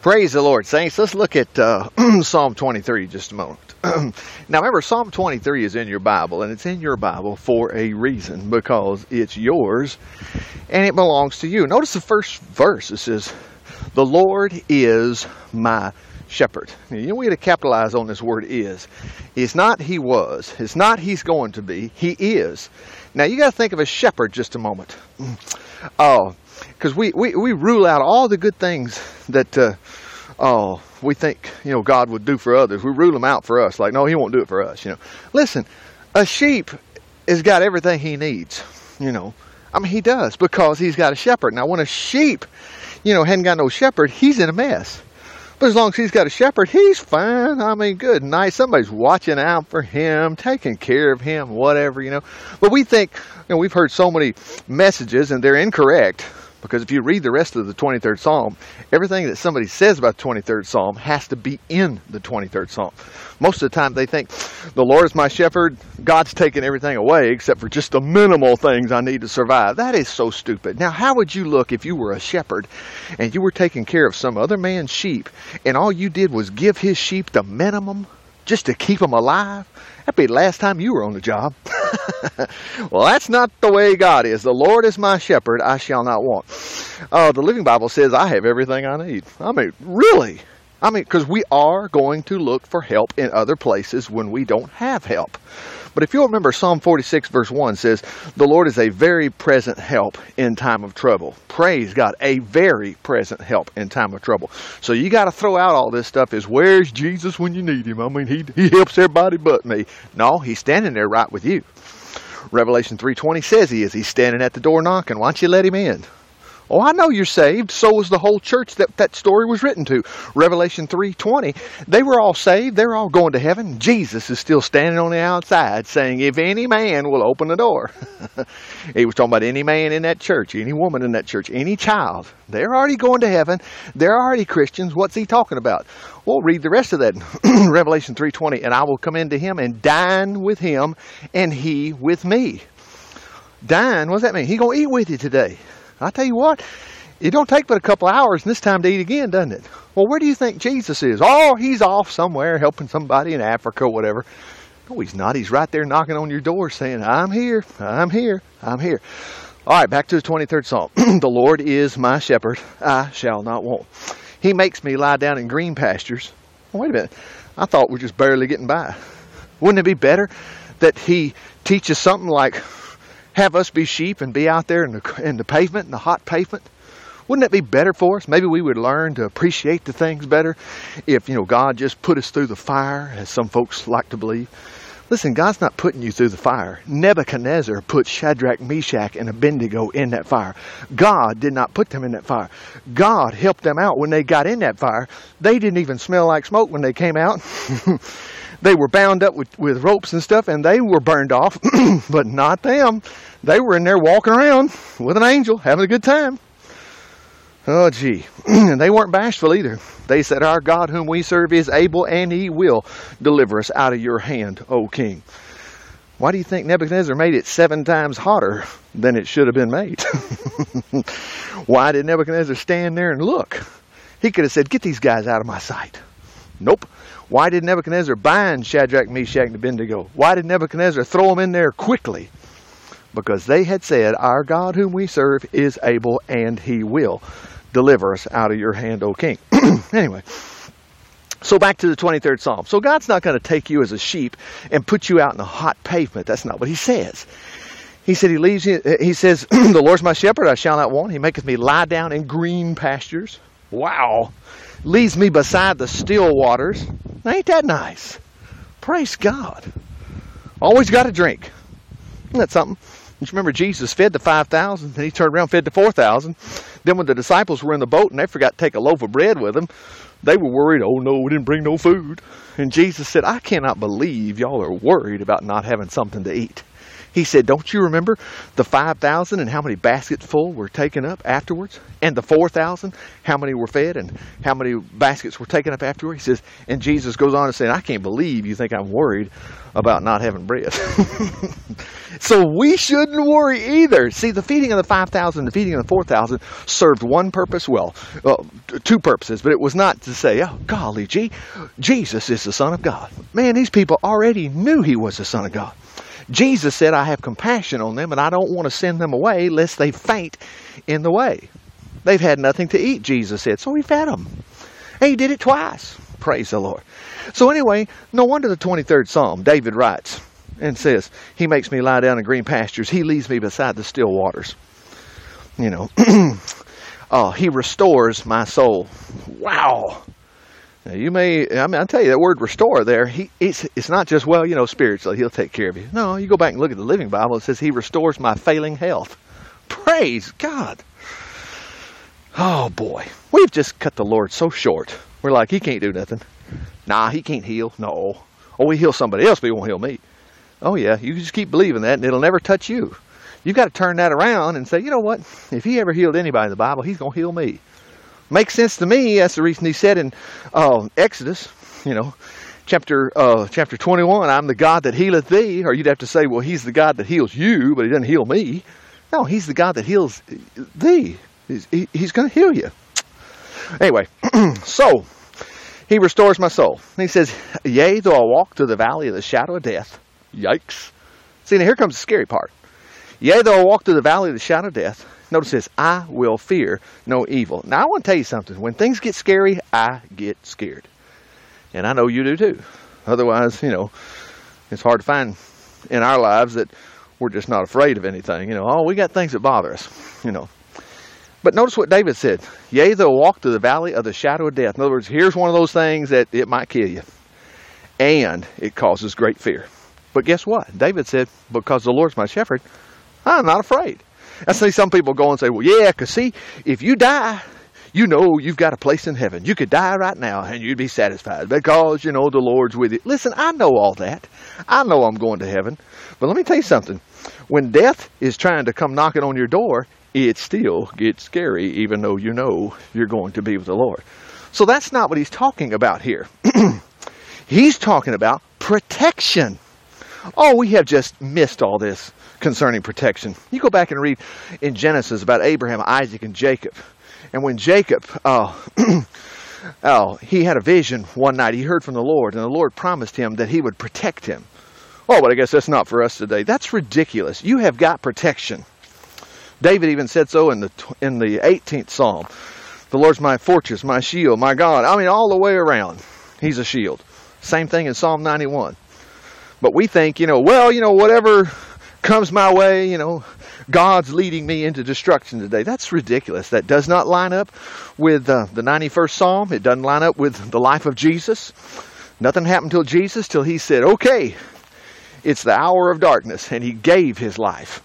Praise the Lord, saints. Let's look at Psalm 23 just a moment. Now remember, Psalm 23 is in your Bible, and it's in your Bible for a reason, because it's yours and it belongs to you. Notice the first verse. It says, "The Lord is my shepherd." Now, you know, we got to capitalize on this word is. It's not he was. It's not he's going to be. He is. Now you got to think of a shepherd just a moment. Oh. Because we rule out all the good things that we think, you know, God would do for others. We rule them out for us. Like, no, he won't do it for us, you know. Listen, a sheep has got everything he needs, you know. I mean, he does, because he's got a shepherd. Now, when a sheep, you know, hadn't got no shepherd, he's in a mess. But as long as he's got a shepherd, he's fine. I mean, good and nice. Somebody's watching out for him, taking care of him, whatever, you know. But we think, you know, we've heard so many messages, and they're incorrect. Because if you read the rest of the 23rd Psalm, everything that somebody says about the 23rd Psalm has to be in the 23rd Psalm. Most of the time they think, the Lord is my shepherd, God's taken everything away except for just the minimal things I need to survive. That is so stupid. Now, how would you look if you were a shepherd and you were taking care of some other man's sheep, and all you did was give his sheep the minimum just to keep them alive? That'd be the last time you were on the job. Well, that's not the way God is. The Lord is my shepherd, I shall not want. The Living Bible says I have everything I need. I mean, really? I mean, because we are going to look for help in other places when we don't have help. But if you'll remember, Psalm 46 verse 1 says, "The Lord is a very present help in time of trouble." Praise God, a very present help in time of trouble. So you got to throw out all this stuff is, where's Jesus when you need him? I mean, he helps everybody but me. No, he's standing there right with you. Revelation 3:20 says he is. He's standing at the door knocking. Why don't you let him in? Oh, I know you're saved. So was the whole church that story was written to. Revelation 3:20. They were all saved. They're all going to heaven. Jesus is still standing on the outside saying, if any man will open the door. He was talking about any man in that church, any woman in that church, any child. They're already going to heaven. They're already Christians. What's he talking about? Well, read the rest of that. Revelation 3:20. "And I will come into him and dine with him, and he with me." Dine, what's that mean? He's going to eat with you today. I tell you what, it don't take but a couple hours and it's time to eat again, doesn't it? Well, where do you think Jesus is? Oh, he's off somewhere helping somebody in Africa or whatever. No, he's not. He's right there knocking on your door saying, I'm here, I'm here, I'm here. All right, back to the 23rd Psalm. The Lord is my shepherd, I shall not want. He makes me lie down in green pastures. Oh, wait a minute. I thought we're just barely getting by. Wouldn't it be better that he teaches something like, have us be sheep and be out there in the pavement, in the hot pavement? Wouldn't that be better for us? Maybe we would learn to appreciate the things better if, you know, God just put us through the fire, as some folks like to believe. Listen, God's not putting you through the fire. Nebuchadnezzar put Shadrach, Meshach, and Abednego in that fire. God did not put them in that fire. God helped them out when they got in that fire. They didn't even smell like smoke when they came out. They were bound up with ropes and stuff, and they were burned off, but not them. They were in there walking around with an angel, having a good time. Oh, gee. And they weren't bashful either. They said, "Our God whom we serve is able, and he will deliver us out of your hand, O king." Why do you think Nebuchadnezzar made it 7 times hotter than it should have been made? Why did Nebuchadnezzar stand there and look? He could have said, "Get these guys out of my sight." Nope. Why did Nebuchadnezzar bind Shadrach, Meshach, and Abednego? Why did Nebuchadnezzar throw them in there quickly? Because they had said, "Our God whom we serve is able, and he will deliver us out of your hand, O king." Anyway, so back to the 23rd Psalm. So God's not going to take you as a sheep and put you out in the hot pavement. That's not what he says. He said he leaves you. He says, "The Lord's my shepherd, I shall not want. He maketh me lie down in green pastures." Wow. "Leads me beside the still waters." Ain't that nice? Praise God. Always got a drink. Isn't that something? Just remember, Jesus fed the 5,000, and he turned around and fed the 4,000. Then when the disciples were in the boat and they forgot to take a loaf of bread with them, they were worried, "Oh no, we didn't bring no food." And Jesus said, "I cannot believe y'all are worried about not having something to eat." He said, don't you remember the 5,000 and how many baskets full were taken up afterwards? And the 4,000, how many were fed and how many baskets were taken up afterwards? He says, and Jesus goes on to say, I can't believe you think I'm worried about not having bread. So we shouldn't worry either. See, the feeding of the 5,000, the feeding of the 4,000 served one purpose, well, two purposes, but it was not to say, oh, golly gee, Jesus is the Son of God. Man, these people already knew he was the Son of God. Jesus said, I have compassion on them, and I don't want to send them away lest they faint in the way. They've had nothing to eat, Jesus said, so he fed them. And he did it twice. Praise the Lord. So anyway, no wonder the 23rd Psalm, David writes and says, he makes me lie down in green pastures. He leads me beside the still waters. You know, he restores my soul. Wow. Now I tell you, that word restore there, it's not just, well, you know, spiritually, he'll take care of you. No, you go back and look at the Living Bible, it says he restores my failing health. Praise God. Oh, boy. We've just cut the Lord so short. We're like, he can't do nothing. Nah, he can't heal. No. Oh, he heals somebody else, but he won't heal me. Oh, yeah, you just keep believing that, and it'll never touch you. You've got to turn that around and say, you know what? If he ever healed anybody in the Bible, he's going to heal me. Makes sense to me. That's the reason he said in Exodus, you know, chapter 21, I'm the God that healeth thee. Or you'd have to say, well, he's the God that heals you, but he doesn't heal me. No, he's the God that heals thee. He's going to heal you. Anyway, so he restores my soul. And he says, yea, though I walk through the valley of the shadow of death. Yikes. See, now here comes the scary part. Yea, though I walk through the valley of the shadow of death. Notice this, I will fear no evil. Now, I want to tell you something. When things get scary, I get scared. And I know you do too. Otherwise, you know, it's hard to find in our lives that we're just not afraid of anything. You know, oh, we got things that bother us, you know. But notice what David said. Yea, though I walk through the valley of the shadow of death. In other words, here's one of those things that it might kill you. And it causes great fear. But guess what? David said, because the Lord's my shepherd, I'm not afraid. I see some people go and say, well, yeah, because see, if you die, you know you've got a place in heaven. You could die right now and you'd be satisfied because, you know, the Lord's with you. Listen, I know all that. I know I'm going to heaven. But let me tell you something. When death is trying to come knocking on your door, it still gets scary, even though you know you're going to be with the Lord. So that's not what he's talking about here. He's talking about protection. Oh, we have just missed all this concerning protection. You go back and read in Genesis about Abraham, Isaac, and Jacob. And when Jacob, he had a vision one night. He heard from the Lord, and the Lord promised him that he would protect him. Oh, but I guess that's not for us today. That's ridiculous. You have got protection. David even said so in the 18th Psalm. The Lord's my fortress, my shield, my God. I mean, all the way around, he's a shield. Same thing in Psalm 91. But we think, you know, well, you know, whatever comes my way, you know, God's leading me into destruction today. That's ridiculous. That does not line up with the 91st Psalm. It doesn't line up with the life of Jesus. Nothing happened till Jesus, till he said, okay, it's the hour of darkness, and he gave his life.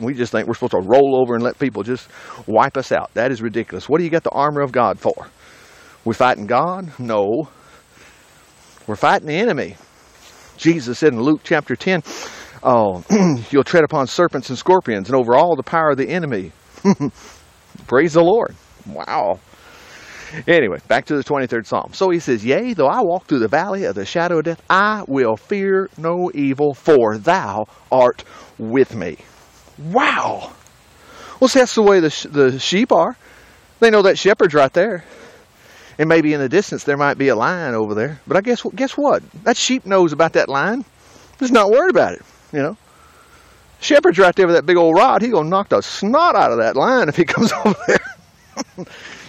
We just think we're supposed to roll over and let people just wipe us out. That is ridiculous. What do you got the armor of God for? We're fighting God? No. We're fighting the enemy. Jesus said in Luke chapter 10, you'll tread upon serpents and scorpions and over all the power of the enemy. Praise the Lord. Wow. Anyway, back to the 23rd Psalm. So he says, yea, though I walk through the valley of the shadow of death, I will fear no evil, for thou art with me. Wow. Well, see, that's the way the sheep are. They know that shepherd's right there. And maybe in the distance there might be a lion over there. But I guess what? That sheep knows about that lion. He's not worried about it, you know. Shepherd's right there with that big old rod. He's going to knock the snot out of that lion if he comes over there.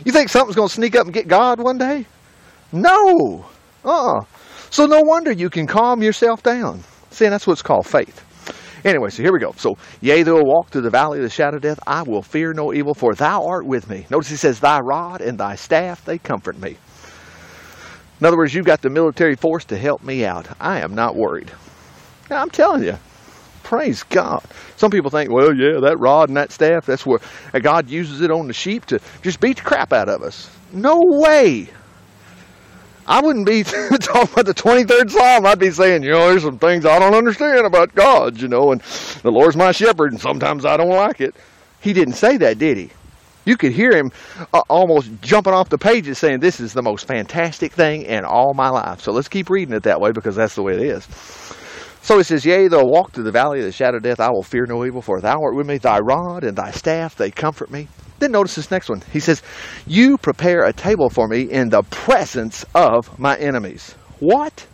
You think something's going to sneak up and get God one day? No. So no wonder you can calm yourself down. See, and that's what's called faith. Anyway, so here we go. So, yea, though I walk through the valley of the shadow of death, I will fear no evil, for thou art with me. Notice he says, thy rod and thy staff, they comfort me. In other words, you've got the military force to help me out. I am not worried. Now, I'm telling you, praise God. Some people think, well, yeah, that rod and that staff, that's where God uses it on the sheep to just beat the crap out of us. No way. I wouldn't be talking about the 23rd Psalm. I'd be saying, you know, there's some things I don't understand about God, you know, and the Lord's my shepherd, and sometimes I don't like it. He didn't say that, did he? You could hear him almost jumping off the pages saying, this is the most fantastic thing in all my life. So let's keep reading it that way, because that's the way it is. So it says, yea, though I walk through the valley of the shadow of death, I will fear no evil, for thou art with me, thy rod and thy staff, they comfort me. Then notice this next one. He says, you prepare a table for me in the presence of my enemies. What?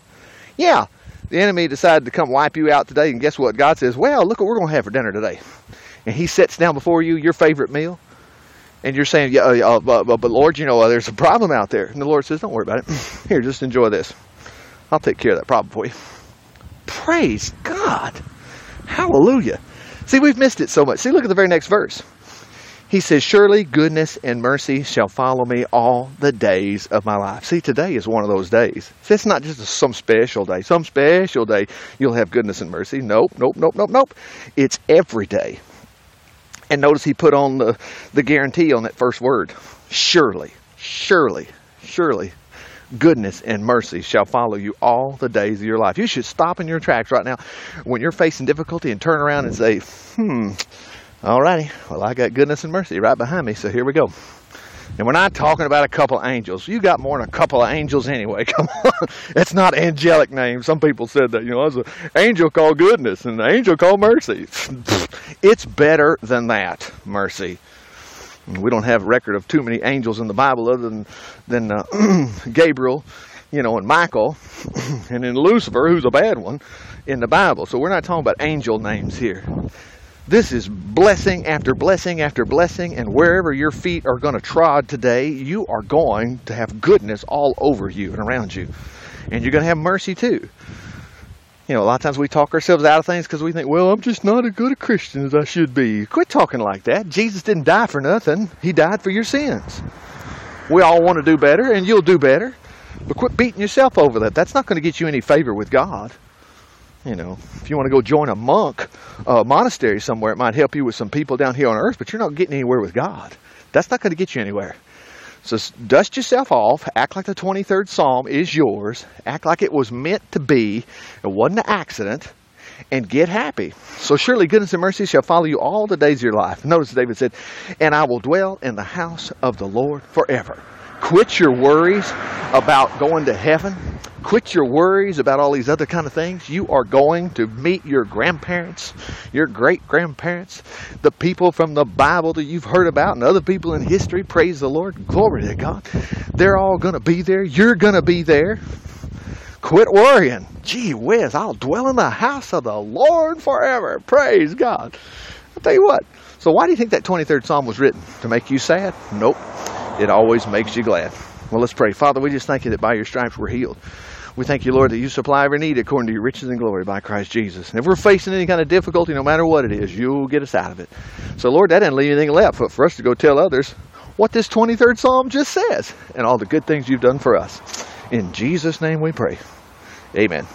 Yeah, the enemy decided to come wipe you out today, and guess what? God says, well, look what we're going to have for dinner today. And he sets down before you your favorite meal. And you're saying, yeah, but Lord, you know, there's a problem out there. And the Lord says, don't worry about it. Here, just enjoy this. I'll take care of that problem for you. Praise God. Hallelujah. See, we've missed it so much. See, look at the very next verse. He says, surely goodness and mercy shall follow me all the days of my life. See, today is one of those days. See, it's not just some special day. Some special day you'll have goodness and mercy. Nope, nope, nope, nope, nope. It's every day. And notice he put on the guarantee on that first word. Surely, surely, surely, goodness and mercy shall follow you all the days of your life. You should stop in your tracks right now when you're facing difficulty and turn around and say, all righty, well, I got goodness and mercy right behind me, so here we go. And we're not talking about a couple of angels. You got more than a couple of angels anyway. Come on. It's not angelic names. Some people said that, you know, it's an angel called goodness and an angel called mercy. It's better than that, mercy. We don't have a record of too many angels in the Bible other than Gabriel, you know, and Michael, and then Lucifer, who's a bad one, in the Bible. So we're not talking about angel names here. This is blessing after blessing after blessing, and wherever your feet are going to trod today, you are going to have goodness all over you and around you, and you're going to have mercy too. You know, a lot of times we talk ourselves out of things because we think, well, I'm just not as good a Christian as I should be. Quit talking like that. Jesus didn't die for nothing. He died for your sins. We all want to do better, and you'll do better, but quit beating yourself over that. That's not going to get you any favor with God. You know, if you want to go join a monk monastery somewhere, it might help you with some people down here on earth, but you're not getting anywhere with God. That's not going to get you anywhere. So dust yourself off, act like the 23rd Psalm is yours, act like it was meant to be, it wasn't an accident, and get happy. So surely goodness and mercy shall follow you all the days of your life. Notice David said, and I will dwell in the house of the Lord forever. Quit your worries about going to heaven. Quit your worries about all these other kind of things. You are going to meet your grandparents, your great-grandparents, the people from the Bible that you've heard about, and other people in history. Praise the Lord. Glory to God. They're all going to be there. You're going to be there. Quit worrying. Gee whiz, I'll dwell in the house of the Lord forever. Praise God. I'll tell you what. So why do you think that 23rd Psalm was written? To make you sad? Nope. It always makes you glad. Well, let's pray. Father, we just thank you that by your stripes we're healed. We thank you, Lord, that you supply every need according to your riches and glory by Christ Jesus. And if we're facing any kind of difficulty, no matter what it is, you'll get us out of it. So, Lord, that didn't leave anything left but for us to go tell others what this 23rd Psalm just says and all the good things you've done for us. In Jesus' name we pray. Amen.